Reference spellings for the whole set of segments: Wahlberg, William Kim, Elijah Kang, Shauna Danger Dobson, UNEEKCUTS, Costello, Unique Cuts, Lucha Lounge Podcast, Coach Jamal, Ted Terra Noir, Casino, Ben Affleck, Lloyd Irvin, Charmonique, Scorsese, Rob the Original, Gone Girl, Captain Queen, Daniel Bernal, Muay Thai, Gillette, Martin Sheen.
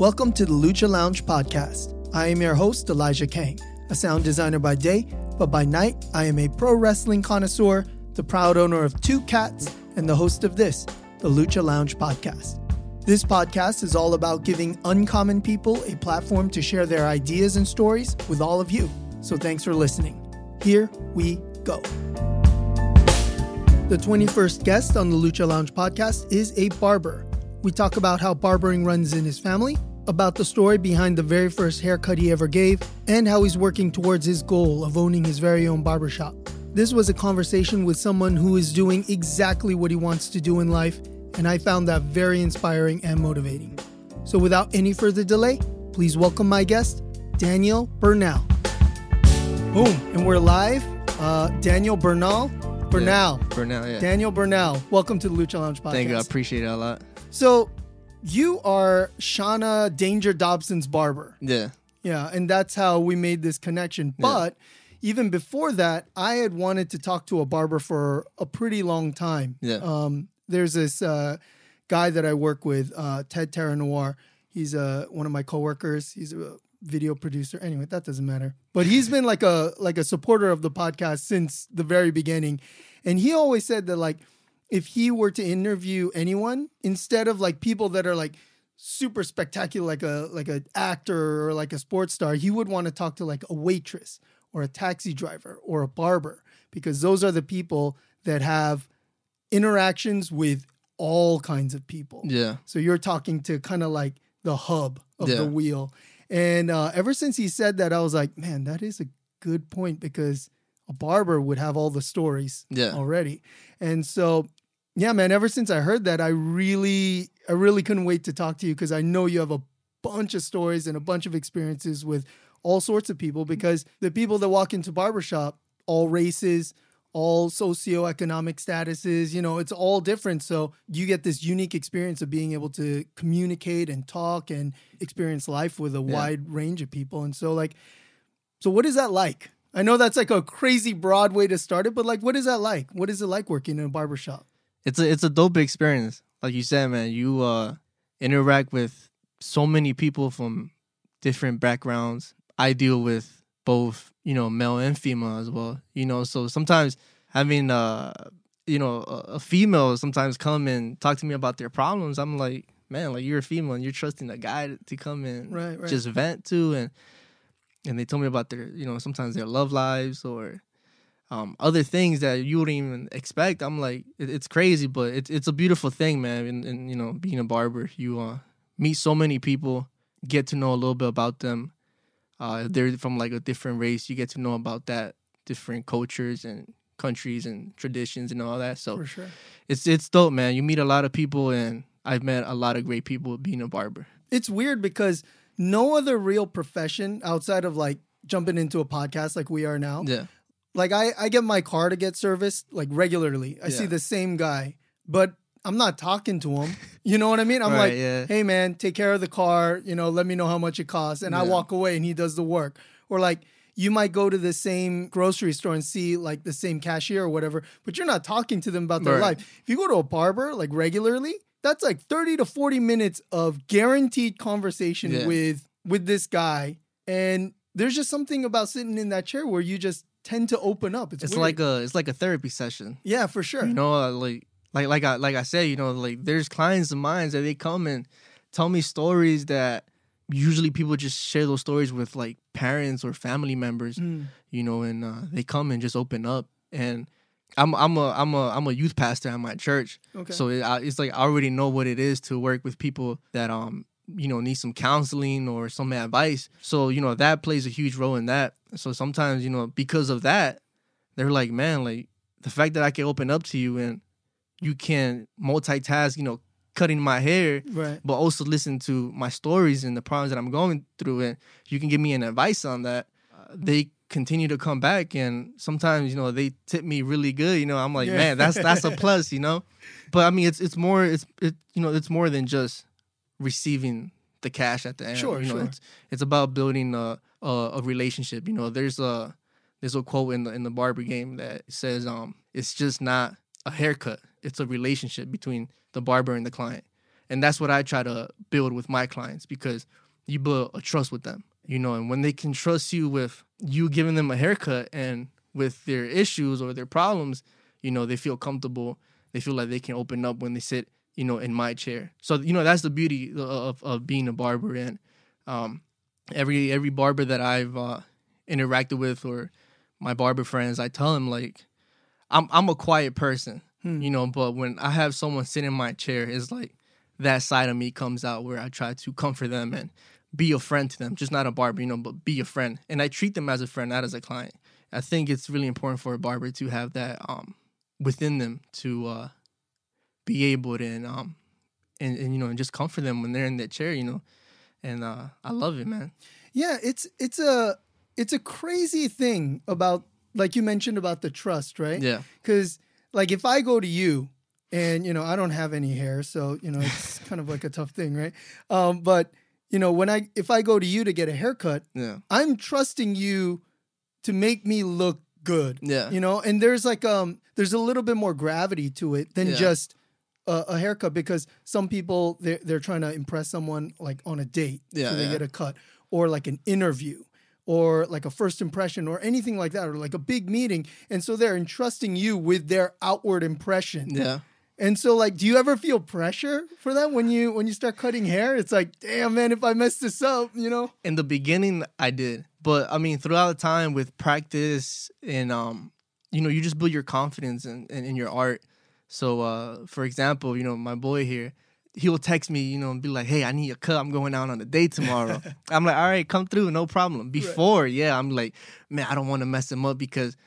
Welcome to the Lucha Lounge Podcast. I am your host, Elijah Kang, a sound designer by day, but by night, I am a pro wrestling connoisseur, the proud owner of two cats, and the host of this, the Lucha Lounge Podcast. This podcast is all about giving uncommon people a platform to share their ideas and stories with all of you. So thanks for listening. Here we go. The 21st guest on the Lucha Lounge Podcast is a barber. We talk about how barbering runs in his family, about the story behind the very first haircut he ever gave, and how he's working towards his goal of owning his very own barbershop. This was a conversation with someone who is doing exactly what he wants to do in life, and I found that very inspiring and motivating. So without any further delay, please welcome my guest, Daniel Bernal. Boom, and we're live. Daniel Bernal. Yeah, Bernal, yeah. Daniel Bernal, welcome to the Lucha Lounge Podcast. Thank you, I appreciate it a lot. So, you are Shauna Danger Dobson's barber. Yeah. Yeah, and that's how we made this connection. But even before that, I had wanted to talk to a barber for a pretty long time. Yeah. There's this guy that I work with, Ted Terra Noir. He's one of my coworkers. He's a video producer. Anyway, that doesn't matter. But he's been like a supporter of the podcast since the very beginning. And he always said that, like, if he were to interview anyone, instead of like people that are like super spectacular, like an actor or like a sports star, he would want to talk to like a waitress or a taxi driver or a barber, because those are the people that have interactions with all kinds of people. Yeah. So you're talking to kind of like the hub of the wheel. And ever since he said that, I was like, man, that is a good point, because a barber would have all the stories already. And so, yeah, man, ever since I heard that, I really couldn't wait to talk to you, because I know you have a bunch of stories and a bunch of experiences with all sorts of people, because the people that walk into barbershop, all races, all socioeconomic statuses, you know, it's all different. So you get this unique experience of being able to communicate and talk and experience life with a wide range of people. And so, like, so what is that like? I know that's like a crazy broad way to start it, but like, what is that like? What is it like working in a barbershop? It's a dope experience. Like you said, man, you interact with so many people from different backgrounds. I deal with both, you know, male and female as well, you know, so sometimes having, you know, a female sometimes come and talk to me about their problems. I'm like, man, like, you're a female and you're trusting a guy to come and just vent to. And they told me about their, you know, sometimes their love lives or other things that you wouldn't even expect. I'm like, it's crazy, but it's a beautiful thing, man. And you know, being a barber, you meet so many people, get to know a little bit about them. If they're from like a different race, you get to know about that, different cultures and countries and traditions and all that. So for sure, it's dope, man. You meet a lot of people, and I've met a lot of great people being a barber. It's weird because no other real profession outside of like jumping into a podcast like we are now. Yeah. Like I get my car to get serviced like regularly. I see the same guy, but I'm not talking to him. You know what I mean? I'm like, hey man, take care of the car. You know, let me know how much it costs. And I walk away and he does the work. Or like you might go to the same grocery store and see like the same cashier or whatever, but you're not talking to them about their life. If you go to a barber like regularly, that's like 30 to 40 minutes of guaranteed conversation with this guy. And there's just something about sitting in that chair where you just tend to open up. It's weird. It's like a therapy session. Yeah, for sure. You know, like I said, you know, like there's clients of mine that they come and tell me stories that usually people just share those stories with like parents or family members, you know, and they come and just open up. And I'm a youth pastor at my church, so it's like I already know what it is to work with people that you know, need some counseling or some advice. So you know that plays a huge role in that. So sometimes, you know, because of that, they're like, man, like the fact that I can open up to you and you can multitask, you know, cutting my hair, but also listen to my stories and the problems that I'm going through, and you can give me an advice on that. They continue to come back, and sometimes, you know, they tip me really good. You know, I'm like, man, that's a plus, you know. But I mean, it's more you know, it's more than just receiving the cash at the end. Sure, you know, it's about building a relationship. You know, there's a quote in the barber game that says, it's just not a haircut, it's a relationship between the barber and the client. And that's what I try to build with my clients, because you build a trust with them, you know, and when they can trust you with you giving them a haircut and with their issues or their problems, you know, they feel comfortable. They feel like they can open up when they sit, you know, in my chair. So, you know, that's the beauty of being a barber. And every barber that I've interacted with, or my barber friends, I tell them, like, I'm a quiet person, you know, but when I have someone sit in my chair, it's like that side of me comes out where I try to comfort them and be a friend to them. Just not a barber, you know, but be a friend. And I treat them as a friend, not as a client. I think it's really important for a barber to have that within them to be able to and you know, and just comfort them when they're in that chair, you know. And I love it, man. Yeah, it's a crazy thing about, like you mentioned, about the trust, right? Yeah. Because, like, if I go to you and, you know, I don't have any hair, so, you know, it's kind of like a tough thing, right? But, you know, if I go to you to get a haircut, yeah, I'm trusting you to make me look good. Yeah. You know, and there's like there's a little bit more gravity to it than just a haircut, because some people they're trying to impress someone, like on a date, so they get a cut, or like an interview, or like a first impression, or anything like that, or like a big meeting. And so they're entrusting you with their outward impression. Yeah. And so, like, do you ever feel pressure for that when you start cutting hair? It's like, damn, man, if I mess this up, you know? In the beginning, I did. But, I mean, throughout the time with practice and, you know, you just build your confidence in your art. So, for example, you know, my boy here, he will text me, you know, and be like, hey, I need a cut. I'm going out on a date tomorrow. I'm like, all right, come through. No problem. Before, I'm like, man, I don't want to mess him up, because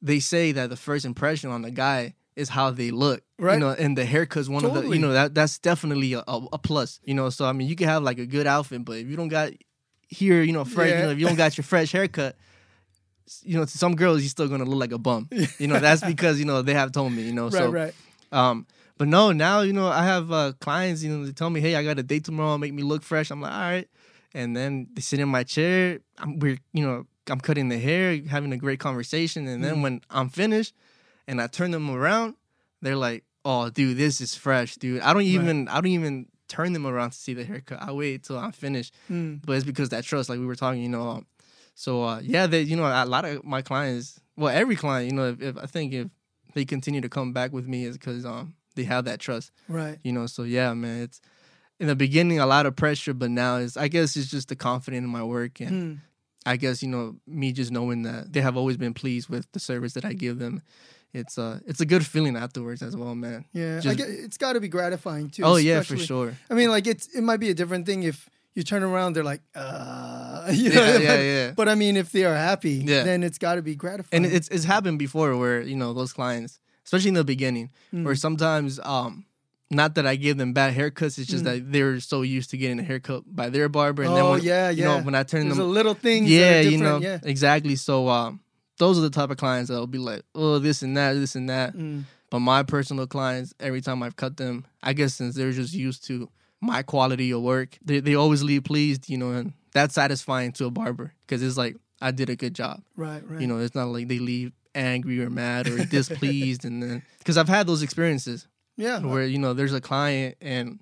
they say that the first impression on the guy is how they look. Right. You know, and the haircut's one of the, you know, that's definitely a plus. You know, so, I mean, you can have, like, a good outfit, but if you don't got here, you know, fresh, you know, if you don't got your fresh haircut, you know, to some girls, you're still going to look like a bum. You know, that's because, you know, they have told me, you know. Right. But no, now, you know, I have clients, you know, they tell me, hey, I got a date tomorrow, make me look fresh. I'm like, all right. And then they sit in my chair. I'm cutting the hair, having a great conversation. And then when I'm finished and I turn them around, they're like, oh, dude, this is fresh, dude. I don't even turn them around to see the haircut. I wait till I'm finished. But it's because that trust, like we were talking, you know. You know, a lot of my clients, well, every client, you know, if they continue to come back with me, is because they have that trust, right? You know, so yeah, man, it's in the beginning a lot of pressure, but now I guess it's just the confidence in my work, and I guess, you know, me just knowing that they have always been pleased with the service that I give them. It's a good feeling afterwards as well, man. Yeah, it's got to be gratifying too. Oh yeah, for sure. I mean, like, it might be a different thing if you turn around, they're like, But I mean, if they are happy, then it's got to be gratifying. And it's happened before where, you know, those clients, especially in the beginning, where sometimes, not that I give them bad haircuts, it's just that they're so used to getting a haircut by their barber. And you know, when I turn them, there's a little thing. Yeah, you know, exactly. So those are the type of clients that'll be like, oh, this and that. But my personal clients, every time I've cut them, I guess since they're just used to my quality of work, they always leave pleased, you know, and that's satisfying to a barber, because it's like, I did a good job. Right. You know, it's not like they leave angry or mad or displeased, and then, because I've had those experiences. Yeah. Where, you know, there's a client, and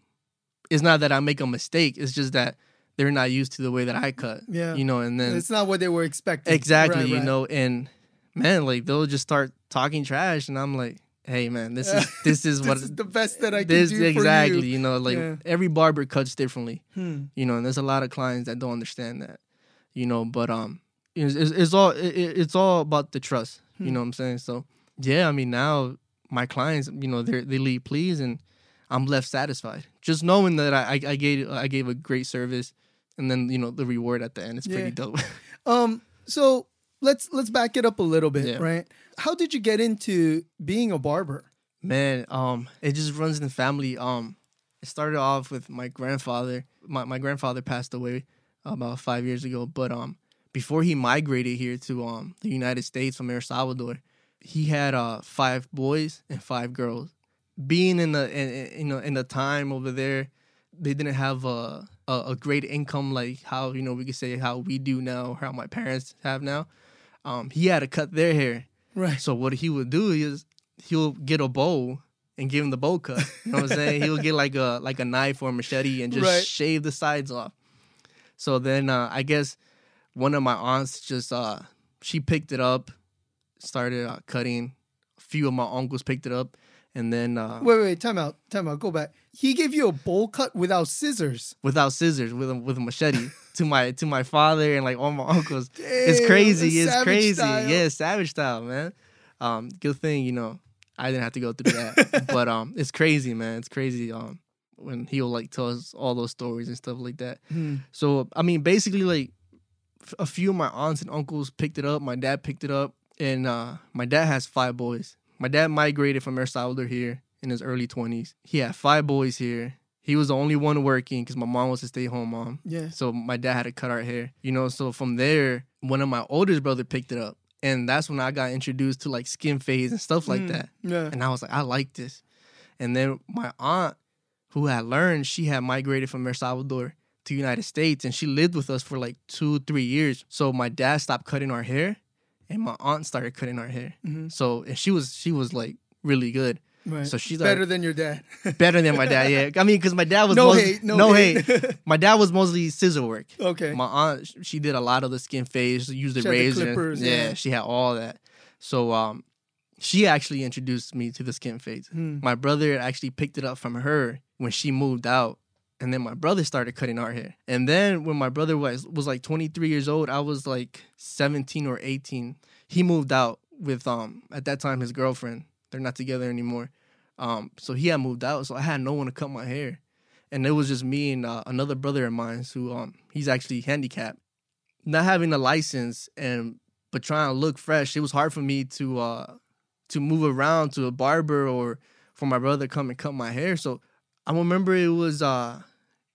it's not that I make a mistake, it's just that they're not used to the way that I cut. Yeah. You know, and then it's not what they were expecting. Exactly. Right. You know, and man, like, they'll just start talking trash, and I'm like, hey, man, this is what is the best that I can do. Exactly, for you. You know, like, every barber cuts differently, you know, and there's a lot of clients that don't understand that, you know, but it's all about the trust, you know what I'm saying? So, yeah, I mean, now my clients, you know, they leave pleased, and I'm left satisfied just knowing that I gave a great service, and then, you know, the reward at the end is pretty dope. So let's back it up a little bit, right? How did you get into being a barber? Man, it just runs in the family. It started off with my grandfather. My grandfather passed away about 5 years ago, but before he migrated here to the United States from El Salvador, he had 5 boys and 5 girls. Being in the time over there, they didn't have a great income like how, you know, we could say how we do now, or how my parents have now. He had to cut their hair. Right. So what he would do is he'll get a bowl and give him the bowl cut. You know what I'm saying? He'll get like a knife or a machete and just shave the sides off. So then I guess one of my aunts just she picked it up, started cutting. A few of my uncles picked it up. And then wait, time out, go back. He gave you a bowl cut without scissors, with a machete to my father and like all my uncles. Damn, it's crazy, style. Yeah, savage style, man. Good thing I didn't have to go through that, but it's crazy, man. It's crazy. When he'll like tell us all those stories and stuff like that. Mm. So I mean, basically, like a few of my aunts and uncles picked it up. My dad picked it up, and my dad has 5 boys. My dad migrated from El Salvador here in his early 20s. He had 5 boys here. He was the only one working because my mom was a stay-at-home mom. Yeah. So my dad had to cut our hair. So from there, one of my oldest brother picked it up. And that's when I got introduced to, like, skin phase and stuff like that. Yeah. And I was like, I like this. And then my aunt, who had learned, she had migrated from El Salvador to the United States. And she lived with us for, like, 2-3 years. So my dad stopped cutting our hair. And my aunt started cutting our hair. Mm-hmm. So, and she was like really good. Right. So she's better than your dad. Better than my dad, yeah. I mean, because my dad was no hate. My dad was mostly scissor work. Okay. My aunt, she did a lot of the skin phase, used the razor. Clippers, yeah, she had all that. So she actually introduced me to the skin phase. Mm. My brother actually picked it up from her when she moved out. And then my brother started cutting our hair. And then when my brother was like 23 years old, I was like 17 or 18. He moved out with, at that time, his girlfriend. They're not together anymore. So he had moved out. So I had no one to cut my hair. And it was just me and another brother of mine who, he's actually handicapped. Not having a license but trying to look fresh, it was hard for me to move around to a barber or for my brother to come and cut my hair. So I remember it was...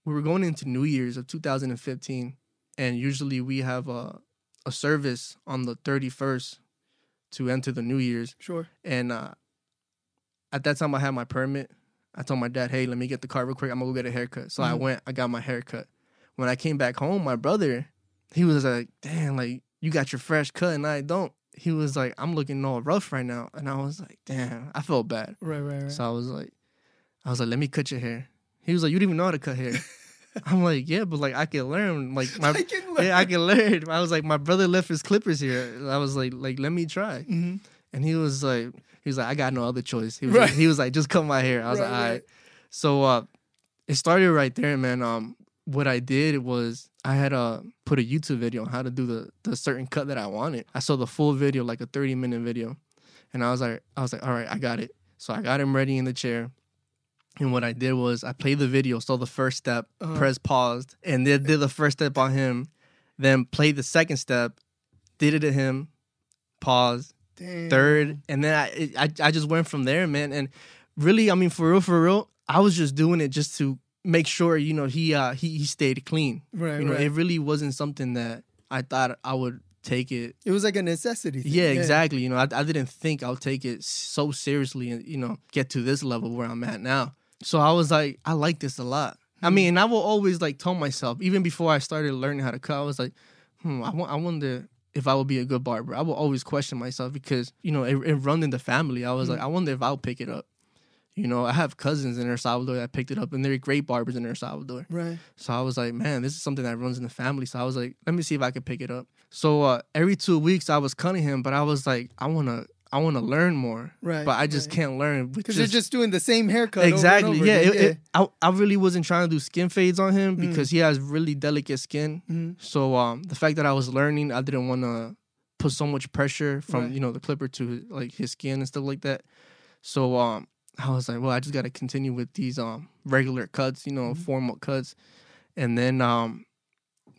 we were going into New Year's of 2015, and usually we have a service on the 31st to enter the New Year's. Sure. And at that time, I had my permit. I told my dad, hey, let me get the car real quick. I'm going to go get a haircut. So I went. I got my haircut. When I came back home, my brother, he was like, damn, like, you got your fresh cut, and I don't. He was like, I'm looking all rough right now. And I was like, damn, I felt bad. Right. So I was like, let me cut your hair. He was like, you don't even know how to cut hair. I'm like, yeah, but like I can learn. Like my, yeah, I can learn. I was like, my brother left his clippers here. I was like let me try. Mm-hmm. And he was like, I got no other choice. He was like, just cut my hair. I was like, all right. So it started right there, man. What I did was I had put a YouTube video on how to do the certain cut that I wanted. I saw the full video, like a 30-minute video, and I was like, all right, I got it. So I got him ready in the chair. And what I did was I played the video, saw the first step, press paused, and then did the first step on him, then played the second step, did it to him, paused, damn. Third, and then I just went from there, man. And really, I mean, for real, I was just doing it just to make sure, he stayed clean. Right, right. It really wasn't something that I thought I would take it. It was like a necessity thing. Yeah, exactly. I didn't think I would take it so seriously and, get to this level where I'm at now. So I was like, I like this a lot. I mean, and I will always like tell myself, even before I started learning how to cut, I was like, I wonder if I would be a good barber. I will always question myself because, it run in the family. I was like, I wonder if I'll pick it up. I have cousins in El Salvador that picked it up, and they're great barbers in El Salvador. Right. So I was like, man, this is something that runs in the family. So I was like, let me see if I could pick it up. So every 2 weeks I was cutting him, but I was like, I wanna learn more. Right. But I just can't learn because you're just doing the same haircut. Exactly. Over and over again. I really wasn't trying to do skin fades on him because he has really delicate skin. Mm. So the fact that I was learning, I didn't want to put so much pressure from the clipper to like his skin and stuff like that. So I was like, well, I just got to continue with these regular cuts, formal cuts. And then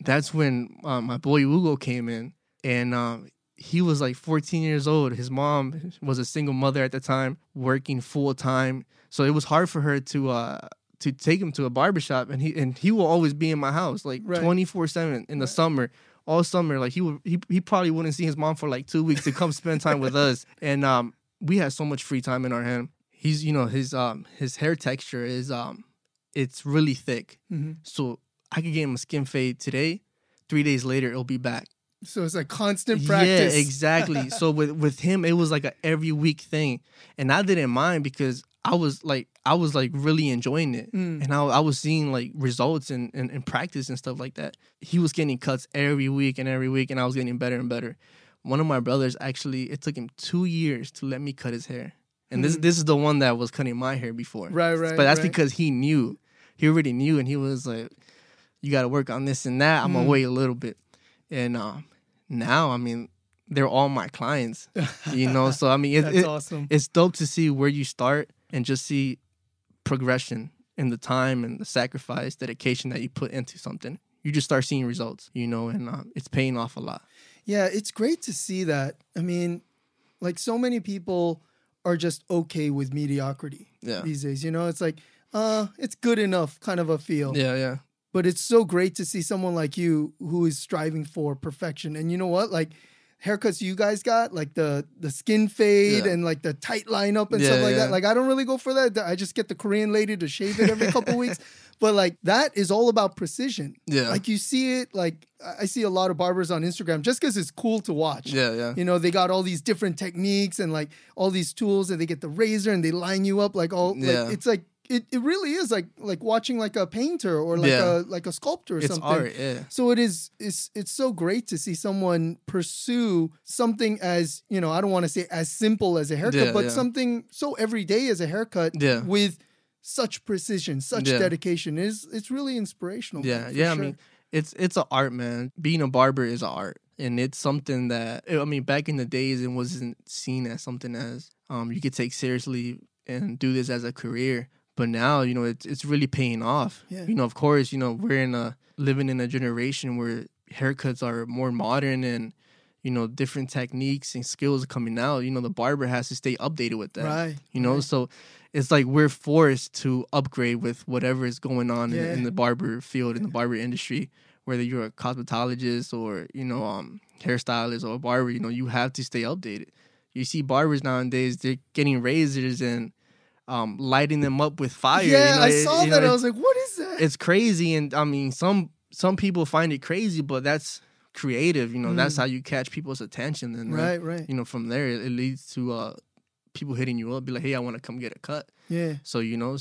that's when my boy Hugo came in. And he was like 14 years old. His mom was a single mother at the time, working full time. So it was hard for her to take him to a barbershop. And he will always be in my house, like 24/7 in the summer. All summer, like he probably wouldn't see his mom for like 2 weeks to come spend time with us. And we had so much free time in our hand. He's, his hair texture is, it's really thick. Mm-hmm. So I could get him a skin fade today. 3 days later, it'll be back. So it's like constant practice. Yeah, exactly. So with him, it was like a every week thing. And I didn't mind because I was really enjoying it. Mm. And I was seeing like results in practice and stuff like that. He was getting cuts every week, and I was getting better and better. One of my brothers, actually, it took him 2 years to let me cut his hair. And this is the one that was cutting my hair before. Right. But that's because he knew. He already knew, and he was like, you got to work on this and that. I'm going to wait a little bit. And now, I mean, they're all my clients, you know? So, I mean, that's awesome. It's dope to see where you start and just see progression in the time and the sacrifice, dedication that you put into something. You just start seeing results, you know, and it's paying off a lot. Yeah, it's great to see that. I mean, like, so many people are just okay with mediocrity these days. You know, it's like, it's good enough kind of a feel. Yeah. But it's so great to see someone like you who is striving for perfection. And you know what? Like, haircuts you guys got, like the skin fade and like the tight lineup and stuff like that. Like, I don't really go for that. I just get the Korean lady to shave it every couple weeks. But like, that is all about precision. Yeah. Like, you see it, like, I see a lot of barbers on Instagram just because it's cool to watch. Yeah. You know, they got all these different techniques and like all these tools, and they get the razor and they line you up like all. Yeah. Like, it's like it really is like watching like a painter or like a sculptor or something. Art, yeah. So it's so great to see someone pursue something as, you know, I don't want to say as simple as a haircut, but something so everyday as a haircut with such precision, such dedication. It's really inspirational. Yeah, sure. I mean, it's an art, man. Being a barber is an art, and it's something that, I mean, back in the days, it wasn't seen as something as you could take seriously and do this as a career. But now, you know, it's really paying off. Yeah. You know, of course, you know, we're living in a generation where haircuts are more modern, and, you know, different techniques and skills are coming out. You know, the barber has to stay updated with that. Right. You know, so it's like we're forced to upgrade with whatever is going on in the barber field, in the barber industry, whether you're a cosmetologist or, you know, hairstylist or a barber. You know, you have to stay updated. You see barbers nowadays, they're getting razors and lighting them up with fire. Yeah, you know, I saw that. I was like, what is that? It's crazy. And I mean, some people find it crazy, but that's creative. You know, that's how you catch people's attention. And then, you know, from there, it leads to people hitting you up, be like, hey, I want to come get a cut. Yeah. So, you know,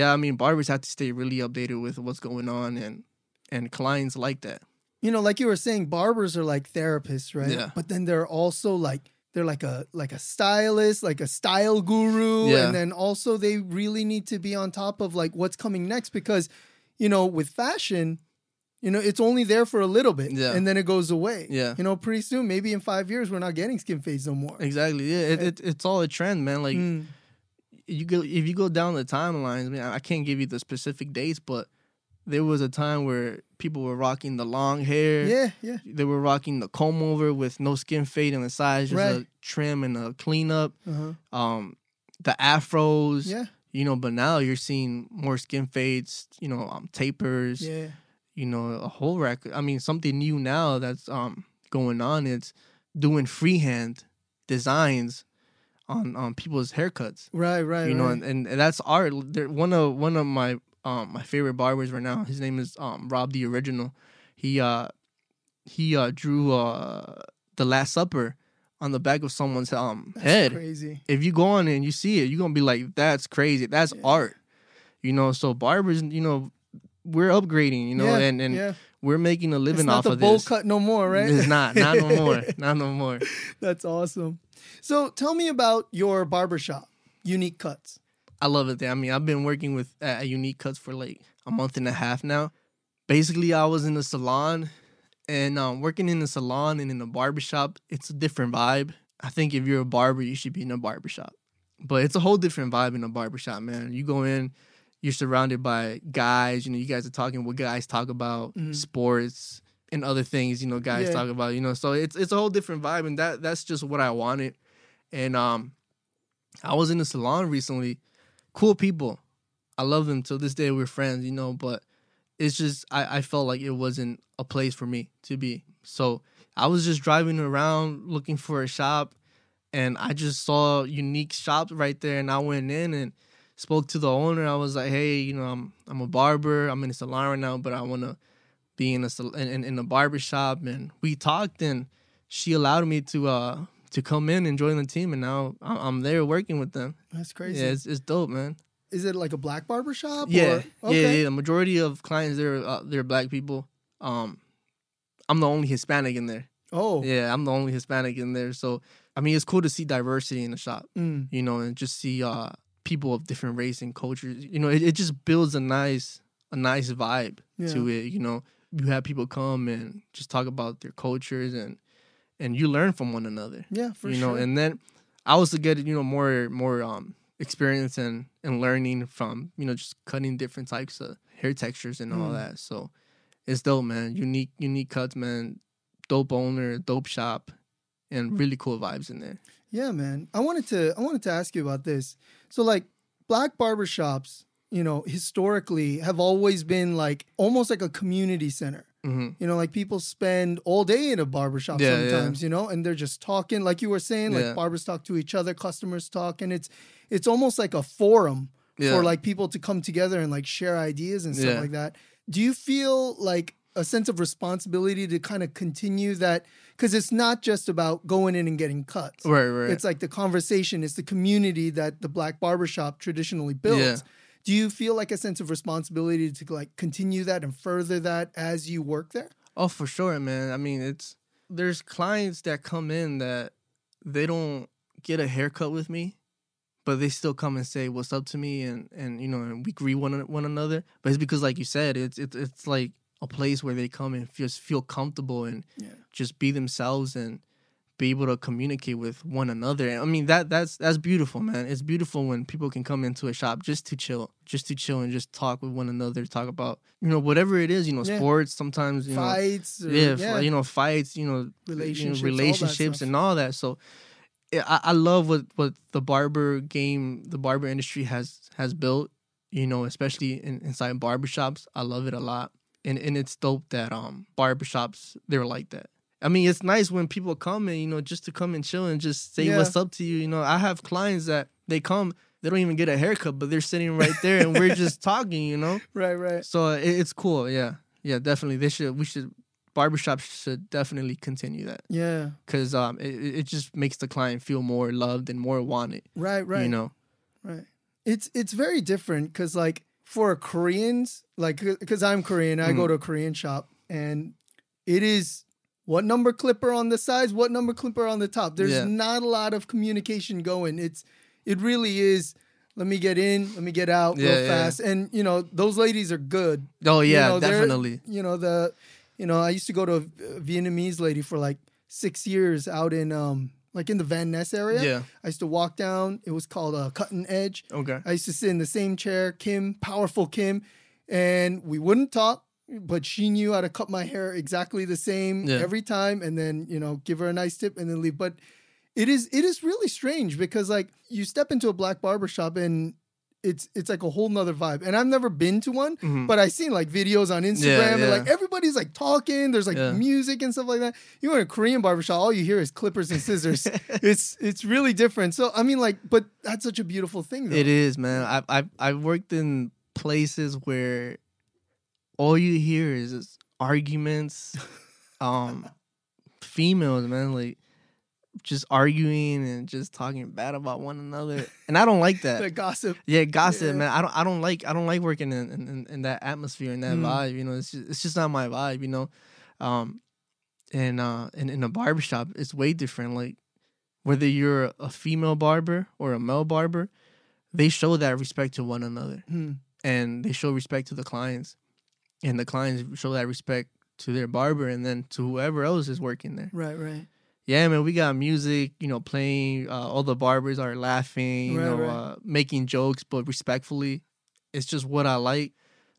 I mean, barbers have to stay really updated with what's going on, and clients like that. You know, like you were saying, barbers are like therapists, right? Yeah. But then they're also like a stylist, like a style guru. Yeah. And then also they really need to be on top of like what's coming next, because, you know, with fashion, you know, it's only there for a little bit and then it goes away. Yeah. You know, pretty soon, maybe in 5 years, we're not getting skin fades no more. Exactly. Yeah. Right? It's all a trend, man. Like if you go down the timelines, I mean, I can't give you the specific dates, but there was a time where people were rocking the long hair. Yeah. They were rocking the comb over with no skin fade on the sides, just a trim and a cleanup. Uh-huh. The afros. Yeah. You know, but now you're seeing more skin fades, you know, tapers. Yeah. You know, a whole rack. I mean, something new now that's going on, it's doing freehand designs on people's haircuts. Right. You know, and that's art. One of my... my favorite barbers right now, his name is Rob the Original. He drew The Last Supper on the back of someone's head. That's crazy. If you go on and you see it, you're going to be like, that's crazy. That's art. You know, so barbers, you know, we're upgrading, you know, and we're making a living off of this. It's not the bowl cut no more, right? It's not. Not no more. Not no more. That's awesome. So tell me about your barbershop, Unique Cuts. I love it there. I mean, I've been working with Unique Cuts for like a month and a half now. Basically, I was in the salon, and working in the salon and in the barbershop, it's a different vibe. I think if you're a barber, you should be in a barbershop. But it's a whole different vibe in a barbershop, man. You go in, you're surrounded by guys. You know, you guys are talking what guys talk about, sports and other things, you know, guys talk about, you know. So it's a whole different vibe, and that's just what I wanted. And I was in the salon recently. Cool people. I love them. Till this day, we're friends, you know, but it's just, I felt like it wasn't a place for me to be. So I was just driving around looking for a shop, and I just saw Unique shops right there, and I went in and spoke to the owner. I was like, hey, you know, I'm a barber. I'm in a salon right now, but I want to be in a barbershop. And we talked, and she allowed me to to come in and join the team, and now I'm there working with them. That's crazy. Yeah, it's dope, man. Is it like a black barbershop? Yeah, or? Okay. Yeah. The majority of clients there, they're black people. I'm the only Hispanic in there. Oh. Yeah, I'm the only Hispanic in there. So, I mean, it's cool to see diversity in the shop, you know, and just see people of different race and cultures. You know, it just builds a nice vibe to it, you know. You have people come and just talk about their cultures and you learn from one another. Yeah, for sure. You know, and then I also get, you know, more experience and learning from, you know, just cutting different types of hair textures and all that. So it's dope, man. Unique Cuts, man. Dope owner, dope shop, and really cool vibes in there. Yeah, man. I wanted to ask you about this. So, like, black barbershops, you know, historically have always been like almost like a community center. Mm-hmm. You know, like people spend all day in a barbershop sometimes, you know, and they're just talking, like you were saying, like barbers talk to each other, customers talk, and it's almost like a forum for like people to come together and like share ideas and stuff like that. Do you feel like a sense of responsibility to kind of continue that? Because it's not just about going in and getting cuts. Right, right. It's like the conversation, it's the community that the black barbershop traditionally builds. Yeah. Do you feel like a sense of responsibility to like continue that and further that as you work there? Oh, for sure, man. I mean, there's clients that come in that they don't get a haircut with me, but they still come and say what's up to me, and you know, and we agree one another. But it's because, like you said, it's like a place where they come and just feel comfortable and just be themselves and be able to communicate with one another. And I mean, that's beautiful, man. It's beautiful when people can come into a shop just to chill and just talk with one another, talk about, you know, whatever it is, you know, sports sometimes, fights, you know, relationships all and all that. So I love what the barber industry has built, you know, especially inside barbershops. I love it a lot. And it's dope that barbershops, they're like that. I mean, it's nice when people come and, you know, just to come and chill and just say what's up to you. You know, I have clients that they come, they don't even get a haircut, but they're sitting right there and we're just talking, you know? Right, right. So it's cool, yeah. Yeah, definitely. Barbershops should definitely continue that. Yeah. Because it just makes the client feel more loved and more wanted. Right, right. You know? Right. It's very different because, like, for Koreans, like, because I'm Korean, I go to a Korean shop and it is... what number clipper on the sides? What number clipper on the top? There's not a lot of communication going. It really is, let me get in, let me get out real fast. Yeah. And, you know, those ladies are good. Oh, yeah, you know, definitely. You know, I used to go to a Vietnamese lady for like 6 years out in, like in the Van Ness area. Yeah. I used to walk down. It was called Cut and Edge. Okay. I used to sit in the same chair, powerful Kim, and we wouldn't talk. But she knew how to cut my hair exactly the same every time, and then, you know, give her a nice tip and then leave. But it is really strange because, like, you step into a black barbershop and it's like a whole nother vibe. And I've never been to one, but I've seen like videos on Instagram and like everybody's like talking. There's like music and stuff like that. You go to a Korean barbershop, all you hear is clippers and scissors. It's really different. So I mean, like, but that's such a beautiful thing, though. It is, man. I've worked in places where all you hear is arguments, females, man, like just arguing and just talking bad about one another, and I don't like that. The gossip, man. I don't like working in that atmosphere and that vibe. You know, it's just not my vibe. You know, and in a barbershop, it's way different. Like whether you're a female barber or a male barber, they show that respect to one another, and they show respect to the clients. And the clients show that respect to their barber and then to whoever else is working there. Right, right. Yeah, man, we got music, you know, playing. All the barbers are laughing, making jokes, but respectfully. It's just what I like.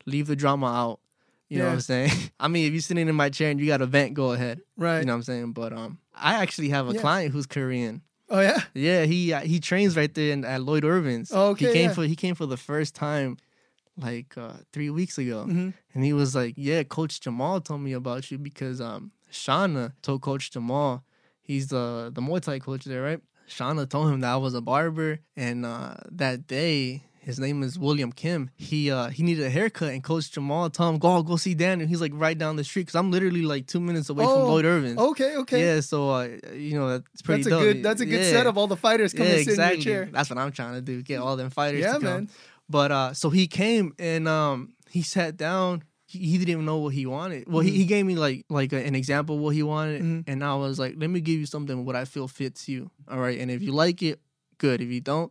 Leave the drama out. You know what I'm saying? I mean, if you're sitting in my chair and you got a vent, go ahead. Right. You know what I'm saying? But I actually have a client who's Korean. Oh, yeah? Yeah, he trains right there at Lloyd Irvin's. Oh, okay, He came for the first time like 3 weeks ago. And he was like, yeah, Coach Jamal told me about you because Shauna told Coach Jamal, he's the Muay Thai coach there, right? Shauna told him that I was a barber, and that day His name is William Kim. He needed a haircut, and Coach Jamal told him, go see Dan. And he's like right down the street, because I'm literally like 2 minutes away from Lloyd Irvin. Okay. Yeah, so, that's pretty dope. That's a good set of all the fighters coming to sit in your chair. That's what I'm trying to do, get all them fighters to come. Man. But so he came, and he sat down. He didn't even know what he wanted. Well, he gave me like an example of what he wanted, and I was like, let me give you something what I feel fits you, all right? And if you like it, good. If you don't,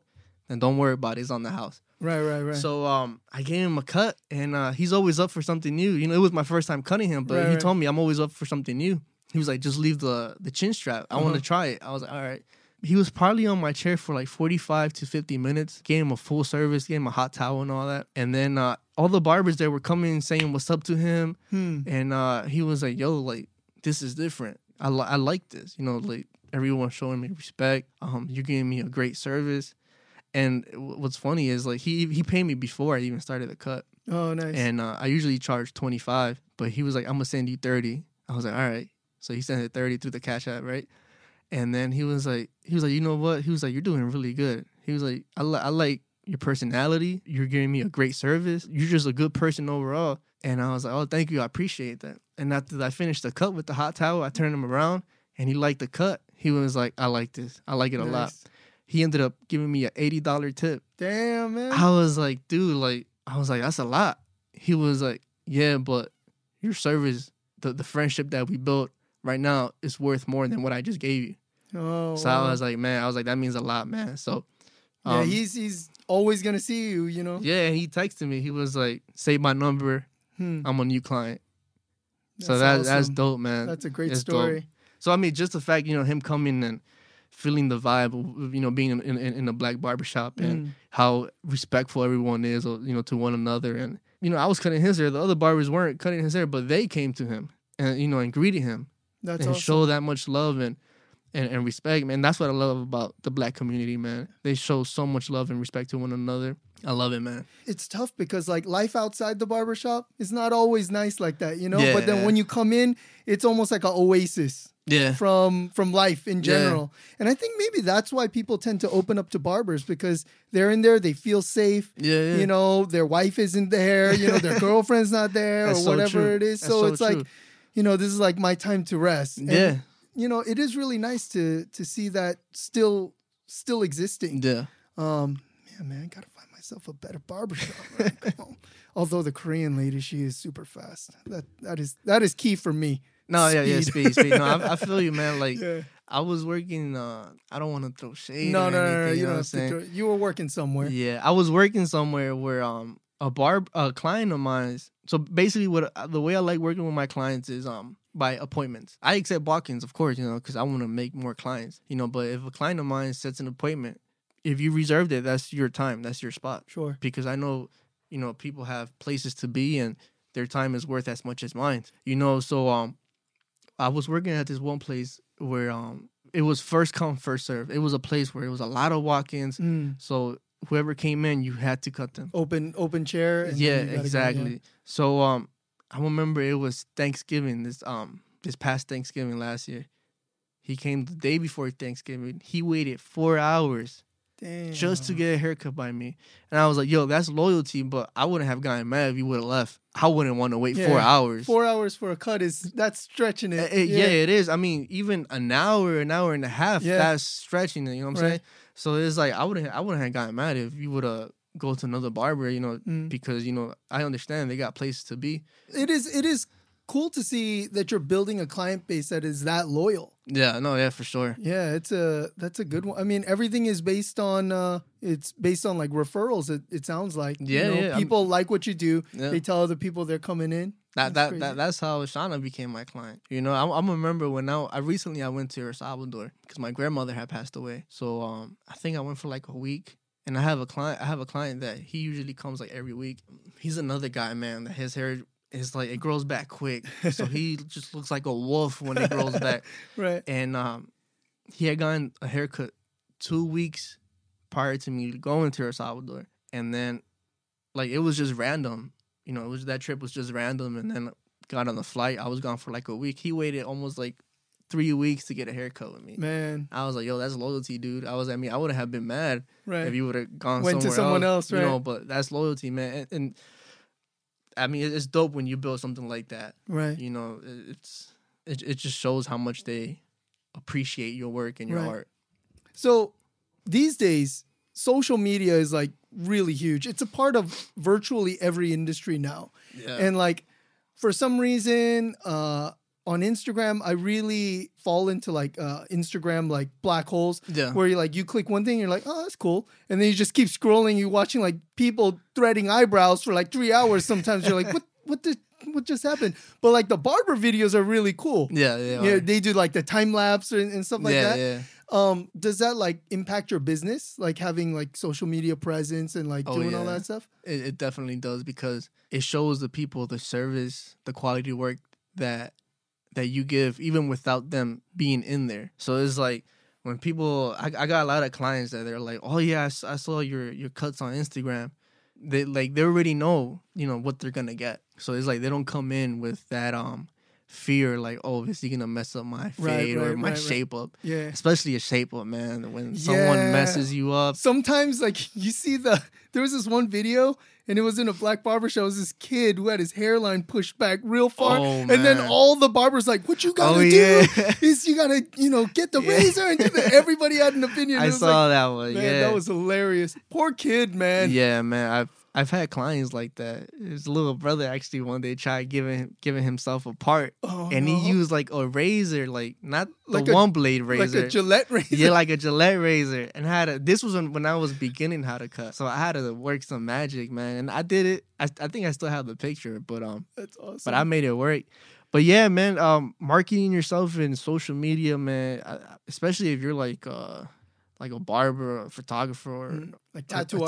then don't worry about it. It's on the house. Right. So I gave him a cut, and he's always up for something new. It was my first time cutting him, but he told me I'm always up for something new. He was like, just leave the chin strap. I want to try it. I was like, all right. He was probably on my chair for like 45 to 50 minutes. Gave him a full service, gave him a hot towel and all that. And then all the barbers there were coming and saying what's up to him. And he was like, yo, like, this is different. I like this. Like, everyone's showing me respect. You're giving me a great service. And what's funny is, like, he paid me before I even started the cut. Oh, nice. And I usually charge $25, but he was like, I'm going to send you $30. I was like, all right. So he sent it $30 through the Cash App, right? And then he was like, you know what? He was like, you're doing really good. He was like, I like your personality. You're giving me a great service. You're just a good person overall. And I was like, oh, thank you. I appreciate that. And after I finished the cut with the hot towel, I turned him around, and he liked the cut. He was like, I like this. I like it a lot. He ended up giving me an $80 tip. Damn, man. I was like, dude, that's a lot. He was like, yeah, but your service, the friendship that we built, right now it's worth more than what I just gave you. Oh, so wow. I was like, man, that means a lot, man. So yeah, he's always gonna see you, Yeah, and he texted me. He was like, save my number. I'm a new client. So that's dope, man. That's a great story. Dope. So I mean, just the fact, him coming and feeling the vibe of, being in a black barbershop and how respectful everyone is, to one another. And I was cutting his hair. The other barbers weren't cutting his hair, but they came to him and and greeted him. That's and awesome. Show that much love and respect, man. That's what I love about the black community, man. They show so much love and respect to one another. I love it, man. It's tough because, like, life outside the barbershop is not always nice like that, Yeah. But then when you come in, it's almost like an oasis from life in general. Yeah. And I think maybe that's why people tend to open up to barbers, because they're in there, they feel safe. Yeah. Their wife isn't there, their girlfriend's not there or whatever it is. That's so it's true. Like... this is like my time to rest. And, yeah. It is really nice to see that still existing. Yeah. Man, I gotta find myself a better barbershop. Right? Come on. Although the Korean lady, she is super fast. That is key for me. No, speed. Yeah, speed. No, I feel you, man. Like I was working. I don't want to throw shade. No. You know what I'm saying? You were working somewhere. Yeah, I was working somewhere where a client of mine's. So basically, the way I like working with my clients is by appointments. I accept walk-ins, of course, because I want to make more clients, But if a client of mine sets an appointment, if you reserved it, that's your time, that's your spot. Sure. Because I know, people have places to be and their time is worth as much as mine. So I was working at this one place where it was first come, first serve. It was a place where it was a lot of walk-ins, so. Whoever came in, you had to cut them. Open chair. And yeah, exactly. So I remember it was Thanksgiving, this past Thanksgiving last year. He came the day before Thanksgiving. He waited 4 hours just to get a haircut by me. And I was like, yo, that's loyalty, but I wouldn't have gotten mad if you would have left. I wouldn't want to wait 4 hours. 4 hours for a cut, that's stretching it. Yeah, it is. I mean, even an hour and a half, that's stretching it. You know what I'm saying? So it's like I wouldn't have gotten mad if you would have go to another barber, because I understand they got places to be. It is cool to see that you're building a client base that is that loyal. Yeah, no, yeah, for sure. Yeah, that's a good one. I mean, everything is based on like referrals. It sounds like people like what you do. Yeah. They tell other people they're coming in. That's how Shauna became my client. I remember when I recently went to El Salvador because my grandmother had passed away. So I think I went for like a week, and I have a client that he usually comes like every week. He's another guy, man. That his hair is like it grows back quick, so he just looks like a wolf when it grows back. Right. And he had gotten a haircut 2 weeks prior to me going to El Salvador, and then like it was just random. It was that trip was just random, and then got on the flight. I was gone for like a week. He waited almost like 3 weeks to get a haircut with me. Man. I was like, yo, that's loyalty, dude. I was like, I mean, I wouldn't have been mad if you would have gone went somewhere to someone else, right? You know, but that's loyalty, man. And I mean, it's dope when you build something like that. Right. You know, it just shows how much they appreciate your work and your art. So these days, social media is like really huge. It's a part of virtually every industry now. Yeah. And like, for some reason, on Instagram, I really fall into like Instagram like black holes where you like you click one thing, you're like, oh, that's cool, and then you just keep scrolling. You're watching like people threading eyebrows for like 3 hours. Sometimes you're like, what just happened? But like the barber videos are really cool. Yeah, they do like the time lapse and stuff like that. Yeah. Does that like impact your business? Like having like social media presence and like doing all that stuff? It definitely does, because it shows the people the service, the quality work that you give even without them being in there. So it's like when people, I got a lot of clients that they're like, oh yeah, I saw your cuts on Instagram. They already know, you know, what they're going to get. So it's like, they don't come in with that fear, like, oh, is he going to mess up my fade or my shape up? Yeah. Especially a shape up, man. When someone messes you up. Sometimes like you see there was this one video, and it was in a black barbershop. It was this kid who had his hairline pushed back real far. Oh, and then all the barbers like, what you gotta do is you gotta, you know, get the razor and do that. Everybody had an opinion. I saw that one. Man, that was hilarious. Poor kid, man. Yeah, man. I've had clients like that. His little brother actually one day tried giving himself a part, he used like a razor, like not like the one blade razor, like a Gillette razor. Yeah, like a Gillette razor. And this was when I was beginning how to cut, so I had to work some magic, man. And I did it. I think I still have the picture, but that's awesome. But I made it work. But yeah, man, marketing yourself in social media, man, especially if you're like a barber, a photographer, or like tattoo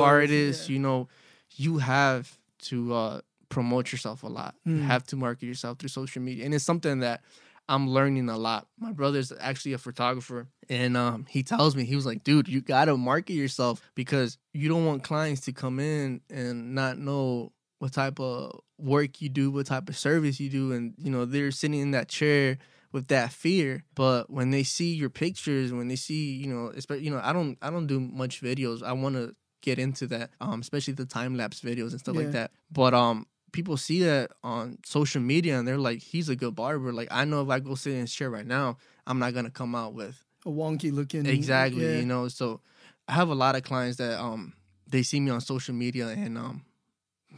artist, you know, you have to promote yourself a lot. You have to market yourself through social media. And it's something that I'm learning a lot. My brother's actually a photographer, and he tells me, he was like, dude, you got to market yourself, because you don't want clients to come in and not know what type of work you do, what type of service you do. And, you know, they're sitting in that chair with that fear. But when they see your pictures, when they see, you know, especially, you know, I don't do much videos. I want to get into that, especially the time lapse videos and stuff like that. But people see that on social media, and they're like, he's a good barber. Like, I know if I go sit in his chair right now, I'm not gonna come out with a wonky looking. Exactly, you know. So I have a lot of clients that they see me on social media, and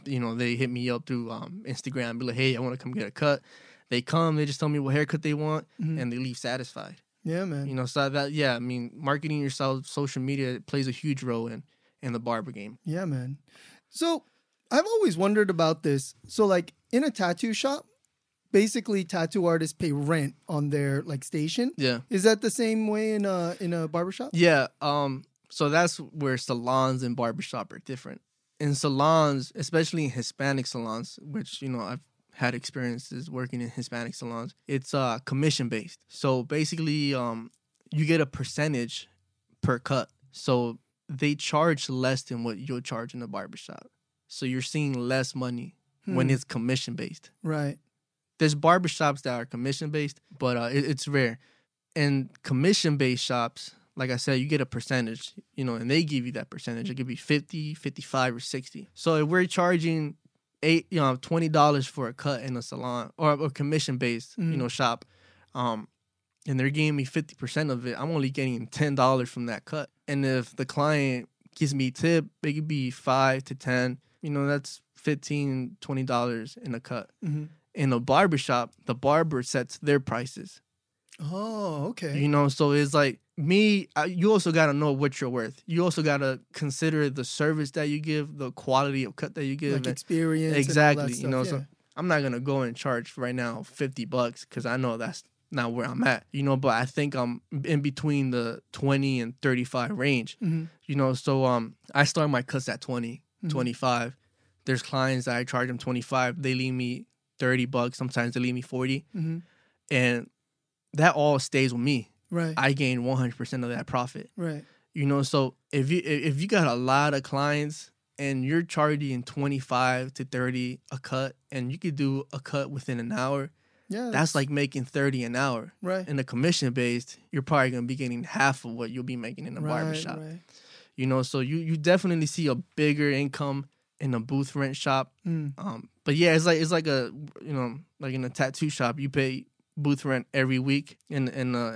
you know, they hit me up through Instagram and be like, hey, I want to come get a cut. They come, they just tell me what haircut they want, and they leave satisfied. Yeah, man. You know, so that, yeah, I mean, marketing yourself, social media plays a huge role in the barber game. Yeah, man. So I've always wondered about this. So like in a tattoo shop, basically tattoo artists pay rent on their like station. Yeah. Is that the same way in a barbershop? Yeah. So that's where salons and barbershop are different. In salons, especially in Hispanic salons, which, you know, I've had experiences working in Hispanic salons, it's commission based. So basically, you get a percentage per cut. So they charge less than what you'll charge in a barbershop. So you're seeing less money when it's commission based. Right. There's barbershops that are commission based, but it's rare. And commission based shops, like I said, you get a percentage, you know, and they give you that percentage. It could be 50, 55, or 60. So if we're charging $20 for a cut in a salon or a commission-based, you know, shop, and they're giving me 50% of it, I'm only getting $10 from that cut. And if the client gives me tip, it could be 5 to 10. You know, that's $15, $20 in a cut. Mm-hmm. In a barbershop, the barber sets their prices. Oh, okay. You know, so it's like you also got to know what you're worth. You also got to consider the service that you give, the quality of cut that you give. Like experience. Exactly. And all that stuff, you know, so I'm not going to go and charge right now $50 because I know that's not where I'm at, you know, but I think I'm in between the 20 and 35 range, you know, so I start my cuts at 20, 25. There's clients that I charge them 25. They leave me $30. Sometimes they leave me 40. And that all stays with me. Right. I gain 100% of that profit. Right. You know, so if you got a lot of clients and you're charging 25 to 30 a cut, and you could do a cut within an hour, Yeah, that's like making $30 an hour. Right. In the commission based, you're probably gonna be getting half of what you'll be making in a barbershop. Right. You know, so you definitely see a bigger income in a booth rent shop. Mm. But yeah, it's like a, you know, like in a tattoo shop, you pay booth rent every week in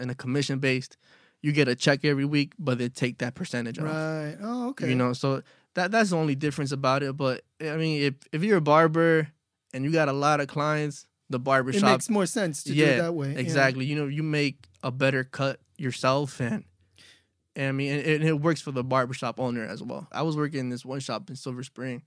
a commission based. You get a check every week, but they take that percentage off. Right. Oh, okay. You know, so that's the only difference about it. But I mean, if you're a barber and you got a lot of clients, the barbershop, it makes more sense to do it that way. Exactly. Yeah. You know, you make a better cut yourself, and I mean, it works for the barbershop owner as well. I was working in this one shop in Silver Spring.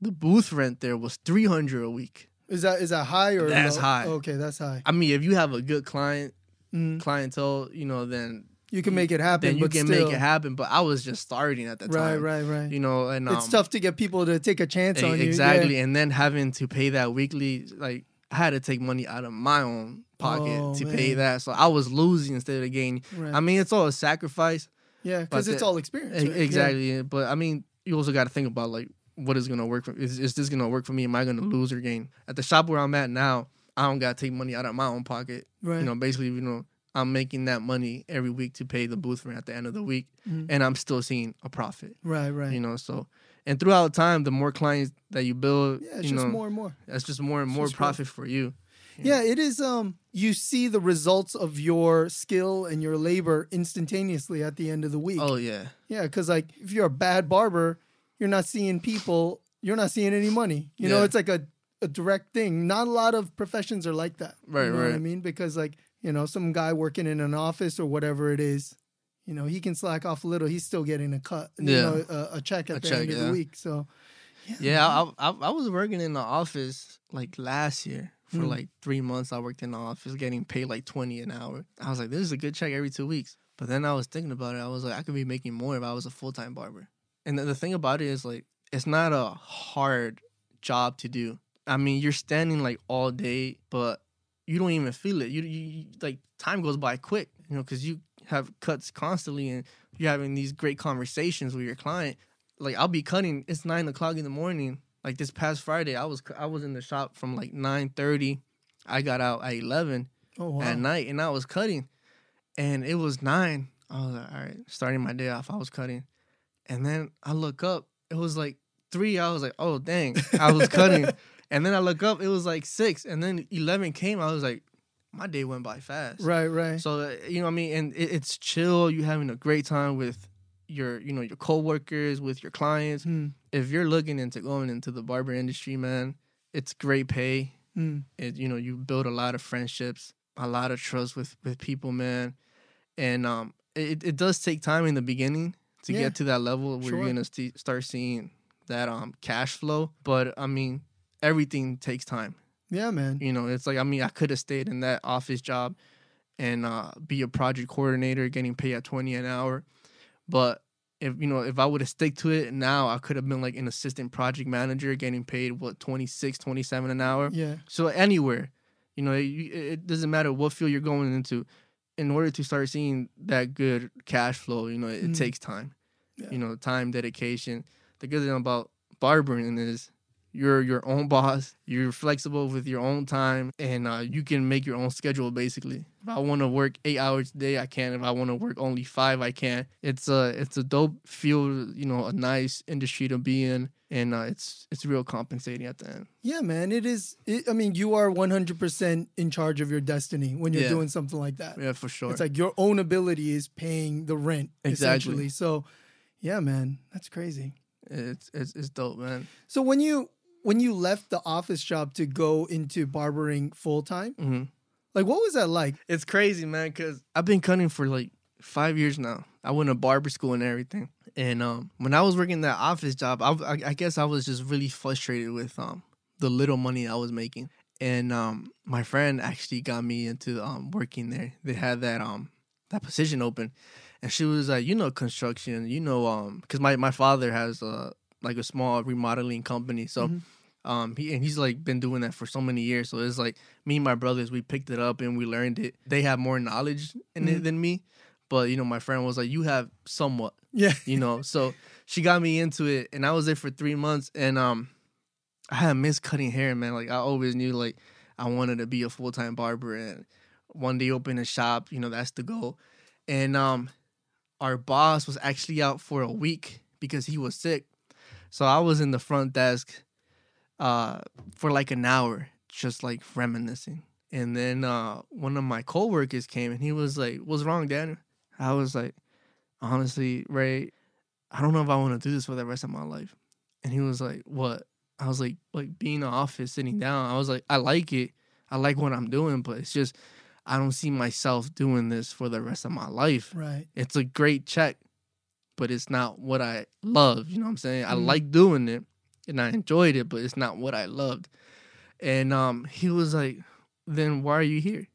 The booth rent there was $300 a week. Is that high or that's low? High? Okay, that's high. I mean, if you have a good clientele, you know, then you can make it happen. Then you can still make it happen. But I was just starting at the time. Right. You know, and it's tough to get people to take a chance on you. Exactly, yeah. And then having to pay that weekly, like I had to take money out of my own pocket to pay that. So I was losing instead of gaining. Right. I mean, it's all a sacrifice. Yeah, because it's all experience. Right? Exactly. Yeah. But I mean, you also got to think about like what is going to work for me. Is this going to work for me? Am I going to lose or gain? At the shop where I'm at now, I don't got to take money out of my own pocket. Right. You know, basically, you know, I'm making that money every week to pay the booth rent at the end of the week, and I'm still seeing a profit. Right. You know, so, and throughout time, the more clients that you build, more and more. That's just more and more profit for you. Yeah, it is. You see the results of your skill and your labor instantaneously at the end of the week. Oh, yeah. Yeah, because, like, if you're a bad barber, you're not seeing people, you're not seeing any money. You know, it's like a direct thing. Not a lot of professions are like that. Right, you know what I mean? Because, like, you know, some guy working in an office or whatever it is, you know, he can slack off a little. He's still getting a cut, you know, a check at the end of the week. So, I was working in the office, like, last year. For like 3 months, I worked in the office getting paid like $20 an hour. I was like, this is a good check every 2 weeks. But then I was thinking about it. I was like, I could be making more if I was a full-time barber. And the thing about it is like, it's not a hard job to do. I mean, you're standing like all day, but you don't even feel it. You like time goes by quick, you know, because you have cuts constantly and you're having these great conversations with your client. Like I'll be cutting. It's 9 o'clock in the morning. Like this past Friday, I was in the shop from like 9:30. I got out at 11 at night, and I was cutting, and it was 9. I was like, all right, starting my day off, I was cutting, and then I look up, it was like 3. I was like, oh dang, I was cutting, and then I look up, it was like 6, and then 11 came. I was like, my day went by fast. Right. So you know what I mean, and it's chill. You're having a great time with your coworkers, with your clients. If you're looking into going into the barber industry, man, it's great pay. It, you know, you build a lot of friendships, a lot of trust with people, man. And it does take time in the beginning to get to that level where you're gonna start seeing that cash flow. But I mean, everything takes time. Yeah, man. You know, it's like, I mean, I could have stayed in that office job and be a project coordinator, getting paid at $20 an hour. But if I would have stick to it now, I could have been like an assistant project manager getting paid, $26, $27 an hour. Yeah. So anywhere, you know, it doesn't matter what field you're going into. In order to start seeing that good cash flow, you know, it takes time. Yeah. You know, time, dedication. The good thing about barbering is you're your own boss. You're flexible with your own time, and you can make your own schedule, basically. If I want to work 8 hours a day, I can. If I want to work only 5, I can. It's a dope field, you know, a nice industry to be in, and it's real compensating at the end. Yeah, man, it is. I mean, you are 100% in charge of your destiny when you're doing something like that. Yeah, for sure. It's like your own ability is paying the rent, essentially. So, yeah, man, that's crazy. It's dope, man. So when you left the office job to go into barbering full-time, like, what was that like? It's crazy, man, because I've been cutting for, like, 5 years now. I went to barber school and everything. And when I was working that office job, I guess I was just really frustrated with the little money I was making. And my friend actually got me into working there. They had that position open. And she was like, you know, construction, you know, because my father has like a small remodeling company. So he's like been doing that for so many years. So it's like me and my brothers, we picked it up and we learned it. They have more knowledge in it than me. But, you know, my friend was like, you have somewhat. Yeah. You know, so she got me into it, and I was there for 3 months, and I had missed cutting hair, man. Like I always knew, like I wanted to be a full-time barber and one day open a shop. You know, that's the goal. And our boss was actually out for a week because he was sick. So I was in the front desk for like an hour, just like reminiscing. And then one of my coworkers came and he was like, "What's wrong, Daniel?" I was like, "Honestly, Ray, I don't know if I want to do this for the rest of my life." And he was like, "What?" I was like, being in the office, sitting down. I was like, I like it. I like what I'm doing, but it's just, I don't see myself doing this for the rest of my life. Right. It's a great check, but it's not what I love. You know what I'm saying? Mm-hmm. I like doing it and I enjoyed it, but it's not what I loved. And he was like, "Then why are you here?"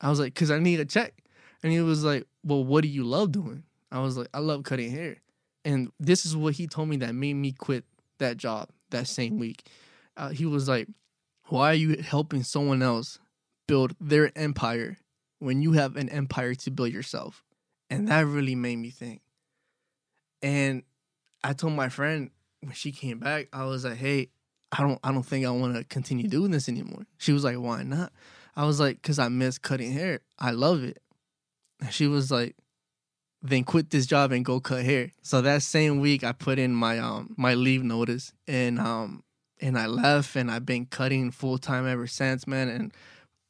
I was like, "Because I need a check." And he was like, "Well, what do you love doing?" I was like, "I love cutting hair." And this is what he told me that made me quit that job that same week. He was like, "Why are you helping someone else build their empire when you have an empire to build yourself?" And that really made me think. And I told my friend when she came back, I was like, "Hey, I don't think I want to continue doing this anymore." She was like, "Why not?" I was like, "Because I miss cutting hair. I love it." And she was like, "Then quit this job and go cut hair." So that same week, I put in my my leave notice, and I left, and I've been cutting full time ever since, man. And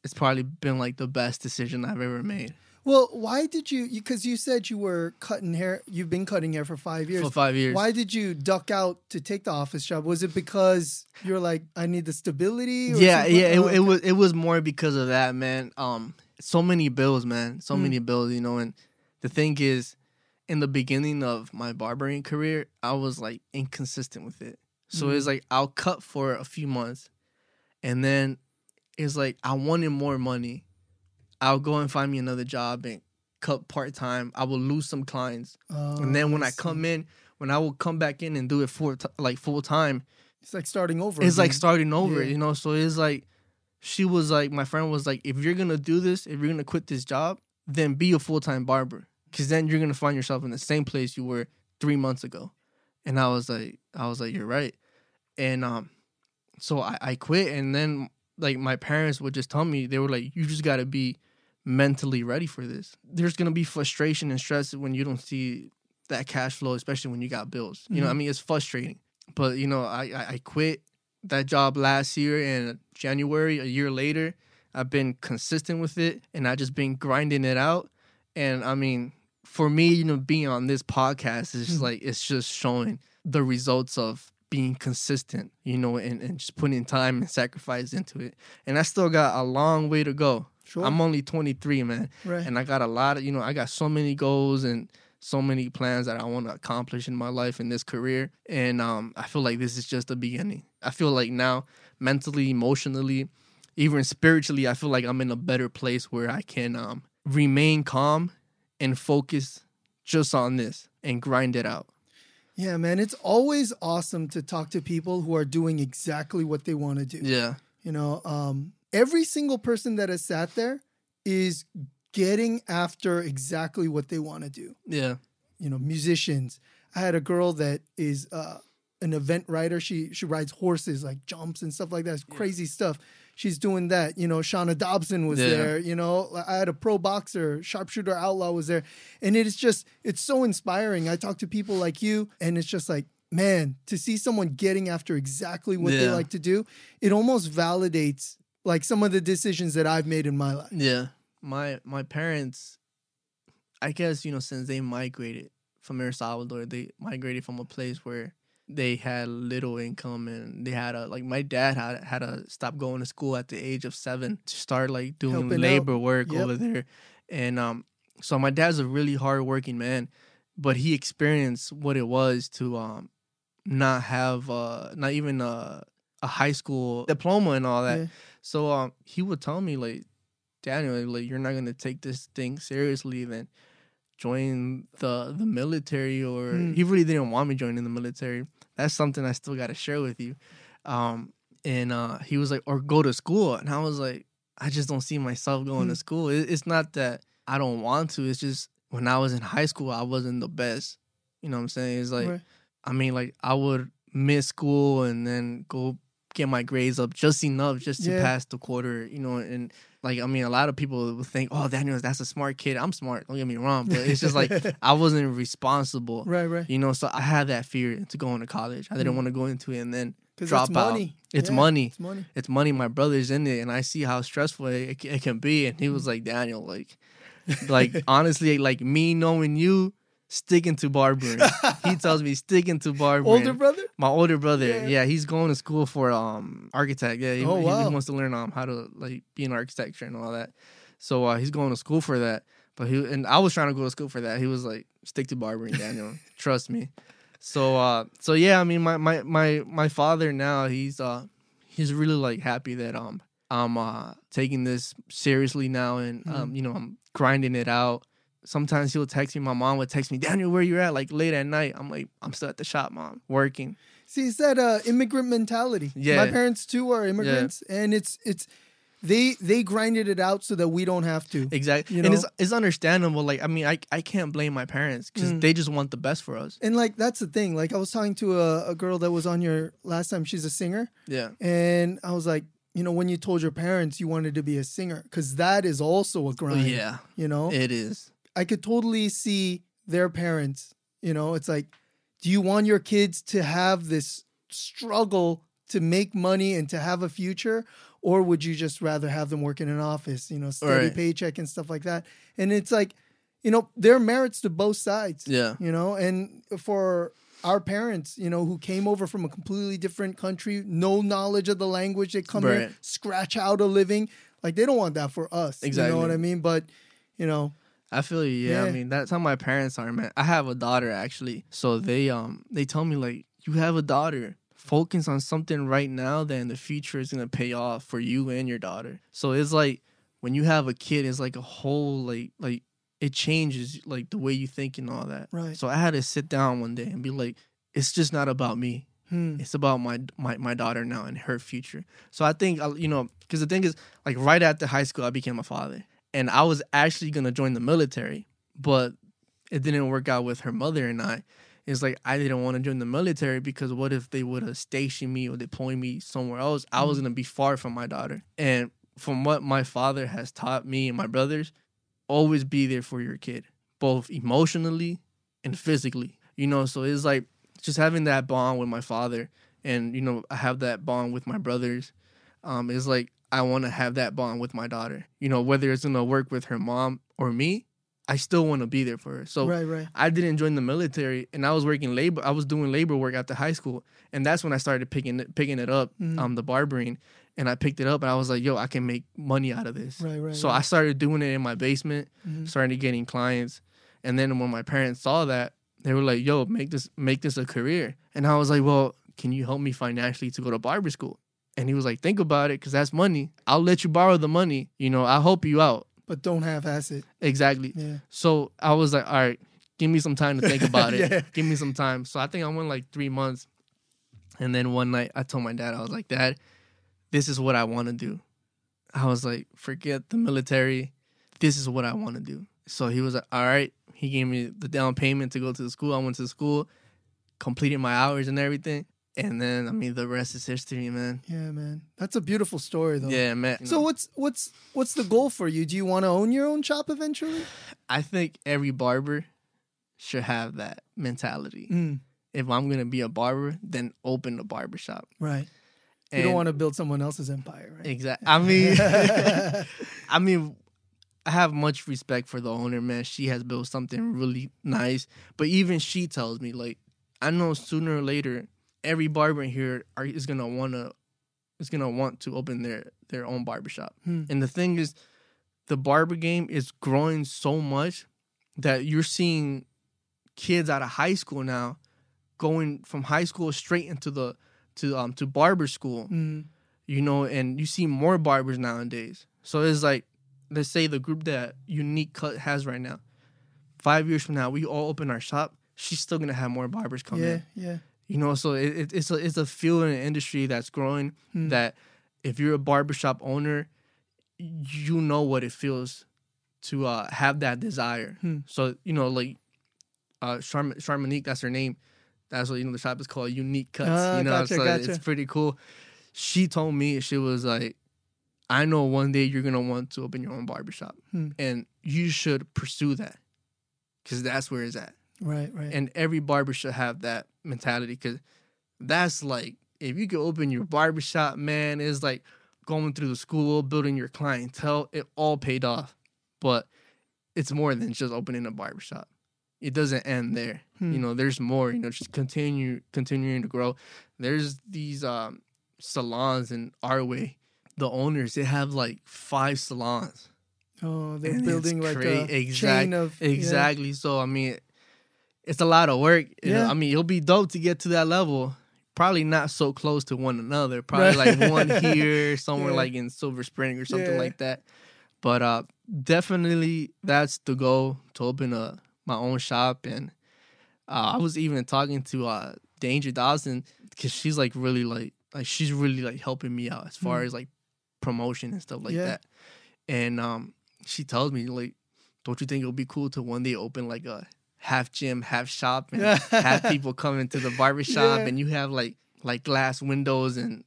it's probably been like the best decision I've ever made. Well, why did you? Because you said you were cutting hair. You've been cutting hair for 5 years. For 5 years. Why did you duck out to take the office job? Was it because you're like, I need the stability? Or yeah. It was more because of that, man. So many bills, man. So many bills, you know, and. The thing is, in the beginning of my barbering career, I was, like, inconsistent with it. So it's like, I'll cut for a few months, and then it's like, I wanted more money. I'll go and find me another job and cut part-time. I will lose some clients. Oh, and then when I come in, when I will come back in and do it full-time. It's like starting over. It's like starting over, you know? So it's like, she was like, my friend was like, "If you're going to do this, if you're going to quit this job, then be a full-time barber, because then you're going to find yourself in the same place you were 3 months ago." And I was like, "You're right." And so I quit. And then, like, my parents would just tell me, they were like, "You just got to be mentally ready for this. There's going to be frustration and stress when you don't see that cash flow, especially when you got bills." You know what I mean? It's frustrating. But, you know, I quit that job last year in January, a year later. I've been consistent with it, and I've just been grinding it out. And, I mean, for me, you know, being on this podcast is just like, it's just showing the results of being consistent, you know, and just putting time and sacrifice into it. And I still got a long way to go. Sure. I'm only 23, man. Right. And I got a lot of, you know, I got so many goals and so many plans that I want to accomplish in my life and this career. And I feel like this is just the beginning. I feel like now, mentally, emotionally, even spiritually, I feel like I'm in a better place where I can remain calm and focus just on this and grind it out. Yeah, man. It's always awesome to talk to people who are doing exactly what they want to do. Yeah. You know, every single person that has sat there is getting after exactly what they want to do. Yeah. You know, musicians. I had a girl that is an event rider. She rides horses, like jumps and stuff like that. It's crazy stuff. She's doing that. You know, Shauna Dobson was there. You know, I had a pro boxer, Sharpshooter Outlaw was there. And it is just, it's so inspiring. I talk to people like you, and it's just like, man, to see someone getting after exactly what they like to do, it almost validates, like, some of the decisions that I've made in my life. Yeah. My parents, I guess, you know, since they migrated from El Salvador, they migrated from a place where they had little income, and they had a, like, my dad had to stop going to school at the age of 7 to start, like, doing labor work over there. And so my dad's a really hardworking man, but he experienced what it was to not have not even a high school diploma and all that. Yeah. So he would tell me, like, "Daniel, like, you're not going to take this thing seriously, then join the military," or he really didn't want me joining the military. That's something I still got to share with you. And he was like, "Or go to school." And I was like, I just don't see myself going to school. It's not that I don't want to. It's just when I was in high school, I wasn't the best. You know what I'm saying? It's like, I mean, like, I would miss school and then go get my grades up just enough just to pass the quarter, you know. And like, I mean, a lot of people would think, oh, Daniel, that's a smart kid. I'm smart, don't get me wrong, but it's just like I wasn't responsible, right, you know. So I had that fear to go into college. I didn't want to go into it and then drop out. Money. It's money. My brother's in it, and I see how stressful it can be. And he was like, Daniel, like honestly, like me knowing you, sticking to barbering. He tells me sticking to barbering. Older brother? My older brother. Yeah, he's going to school for architect. Yeah, he wants to learn how to like be in architecture and all that. So he's going to school for that. But I was trying to go to school for that. He was like, stick to barbering, Daniel. Trust me. So yeah, I mean, my father now, he's really like happy that I'm taking this seriously now, and you know, I'm grinding it out. Sometimes he'll text me. My mom would text me, Daniel, where you at? Like late at night. I'm like, I'm still at the shop, Mom, working. See, it's that immigrant mentality. Yeah, my parents too are immigrants, and it's they grinded it out so that we don't have to. Exactly, you know? And it's understandable. Like, I mean, I can't blame my parents because they just want the best for us. And like that's the thing. Like I was talking to a girl that was on your last time. She's a singer. Yeah, and I was like, you know, when you told your parents you wanted to be a singer, because that is also a grind. Yeah, you know, it is. I could totally see their parents, you know. It's like, do you want your kids to have this struggle to make money and to have a future? Or would you just rather have them work in an office, you know, steady paycheck and stuff like that? And it's like, you know, there are merits to both sides. Yeah. You know, and for our parents, you know, who came over from a completely different country, no knowledge of the language, they come here, scratch out a living. Like, they don't want that for us. Exactly. You know what I mean? But, you know, I feel you. Yeah, I mean, that's how my parents are, man. I have a daughter, actually. So they tell me, like, you have a daughter. Focus on something right now that in the future is going to pay off for you and your daughter. So it's like when you have a kid, it's like a whole, like it changes, like, the way you think and all that. Right. So I had to sit down one day and be like, it's just not about me. It's about my daughter now and her future. So I think, you know, because the thing is, like, right after high school, I became a father. And I was actually going to join the military, but it didn't work out with her mother and I. It's like, I didn't want to join the military because what if they would have stationed me or deployed me somewhere else? I was going to be far from my daughter. And from what my father has taught me and my brothers, always be there for your kid, both emotionally and physically. You know, so it's like just having that bond with my father and, you know, I have that bond with my brothers. It's like, I want to have that bond with my daughter. You know, whether it's going to work with her mom or me, I still want to be there for her. So I didn't join the military, and I was working labor. I was doing labor work after high school, and that's when I started picking it up, the barbering. And I picked it up, and I was like, yo, I can make money out of this. I started doing it in my basement, started getting clients. And then when my parents saw that, they were like, yo, make this a career. And I was like, well, can you help me financially to go to barber school? And he was like, think about it, because that's money. I'll let you borrow the money. You know, I'll help you out. But don't half-ass it. Exactly. Yeah. So I was like, all right, give me some time to think about it. Give me some time. So I think I went like 3 months. And then one night I told my dad, I was like, Dad, this is what I want to do. I was like, forget the military. This is what I want to do. So he was like, all right. He gave me the down payment to go to the school. I went to the school, completed my hours and everything. And then, I mean, the rest is history, man. Yeah, man. That's a beautiful story, though. Yeah, man. So what's the goal for you? Do you want to own your own shop eventually? I think every barber should have that mentality. If I'm going to be a barber, then open a barber shop. Right. And you don't want to build someone else's empire, right? Exactly. I mean, I have much respect for the owner, man. She has built something really nice. But even she tells me, like, I know sooner or later, every barber in here is gonna want to open their own barbershop. And the thing is, the barber game is growing so much that you're seeing kids out of high school now going from high school straight into to barber school. You know, and you see more barbers nowadays. So it's like, let's say the group that Unique Cut has right now, 5 years from now, we all open our shop. She's still gonna have more barbers come in. Yeah. You know, so it's a field in the industry that's growing that if you're a barbershop owner, you know what it feels to have that desire. So, you know, like Charmonique, that's her name. That's what, you know, the shop is called Unique Cuts. You know, gotcha. It's pretty cool. she told me, she was like, I know one day you're going to want to open your own barbershop. And you should pursue that because that's where it's at. Right, right. And every barber should have that mentality because that's like, if you can open your barbershop, man, it's like going through the school, building your clientele. It all paid off. But it's more than just opening a barbershop. It doesn't end there. You know, there's more, you know, just continuing to grow. There's these salons in our way. The owners, they have like 5 salons. Oh, they're building like a chain of... Exactly. Yeah. So, I mean, it's a lot of work. You know? I mean, it'll be dope to get to that level. Probably not so close to one another. Probably like one here, somewhere like in Silver Spring or something like that. But definitely that's the goal, to open my own shop. And I was even talking to Danger Dobson because she's like really like she's really like helping me out as far as like promotion and stuff like that. And she tells me, like, don't you think it would be cool to one day open like a half gym, half shop and have people come into the barbershop and you have like glass windows and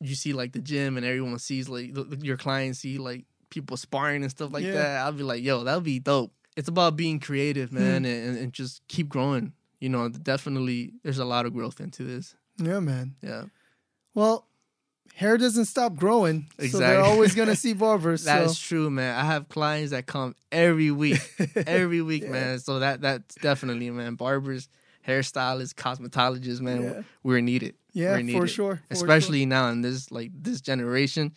you see like the gym and everyone sees like your clients see like people sparring and stuff like that. I'll be like, yo, that'll be dope. It's about being creative, man, and just keep growing. You know, definitely there's a lot of growth into this. Yeah, man. Yeah. Well, hair doesn't stop growing, so they're always going to see barbers. That's true, man. I have clients that come every week, man. So that's definitely, man, barbers, hairstylists, cosmetologists, man, we're needed. Yeah, we're needed. For sure. Especially now in this generation,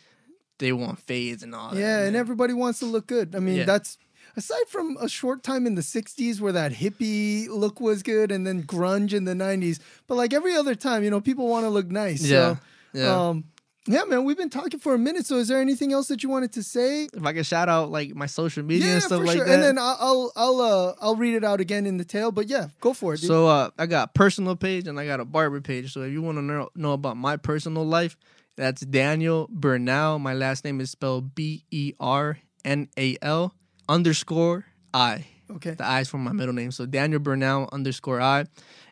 they want fades and all that. Yeah, man. And everybody wants to look good. I mean, that's... Aside from a short time in the 60s where that hippie look was good and then grunge in the 90s. But like every other time, you know, people want to look nice. Yeah. So, yeah, man, we've been talking for a minute. So is there anything else that you wanted to say? If I could shout out like my social media and stuff like that. And then I'll read it out again in the tail. But yeah, go for it, dude. So I got a personal page and I got a barber page. So if you want to know about my personal life, that's Daniel Bernal. My last name is spelled B-E-R-N-A-L. _I. Okay. The I is for my middle name. So Daniel Bernal _I.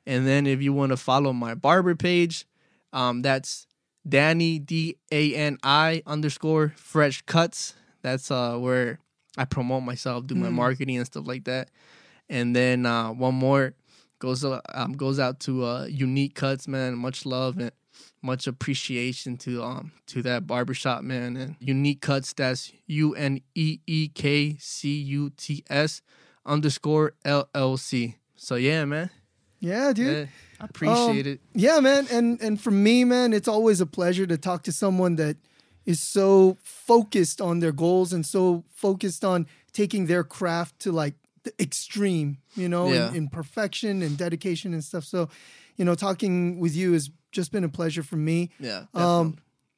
And then if you want to follow my barber page, that's Danny DANI _Fresh Cuts. That's where I promote myself, do my marketing and stuff like that. And then one more goes out to Unique Cuts, man. Much love and much appreciation to that barbershop, man. And Unique Cuts, that's UNEEKCUTS _LLC. So yeah, man. Yeah, dude. Yeah, I appreciate it. Yeah, man. And for me, man, it's always a pleasure to talk to someone that is so focused on their goals and so focused on taking their craft to like the extreme, you know, in perfection and dedication and stuff. So, you know, talking with you is just been a pleasure for me. Yeah.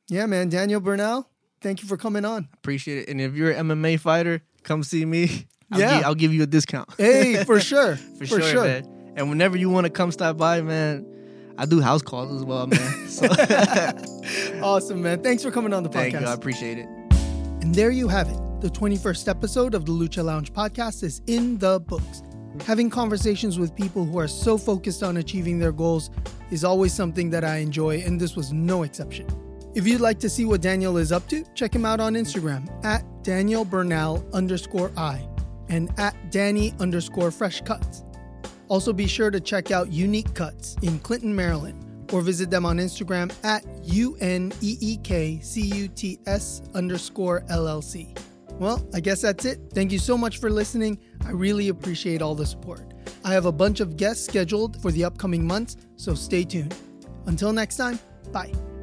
Yeah, man. Daniel Bernal, thank you for coming on. Appreciate it. And if you're an MMA fighter, come see me. I'll give you a discount. Hey, for sure. for sure, man. And whenever you want to come stop by, man, I do house calls as well, man. So. Awesome, man. Thanks for coming on the podcast. Thank you. I appreciate it. And there you have it. The 21st episode of the Lucha Lounge podcast is in the books. Having conversations with people who are so focused on achieving their goals is always something that I enjoy, and this was no exception. If you'd like to see what Daniel is up to, check him out on Instagram at Daniel Bernal _I and at Danny _Fresh Cuts. Also be sure to check out Unique Cuts in Clinton, Maryland, or visit them on Instagram at UNEEKCUTS _LLC. Well, I guess that's it. Thank you so much for listening. I really appreciate all the support. I have a bunch of guests scheduled for the upcoming months, so stay tuned. Until next time, bye.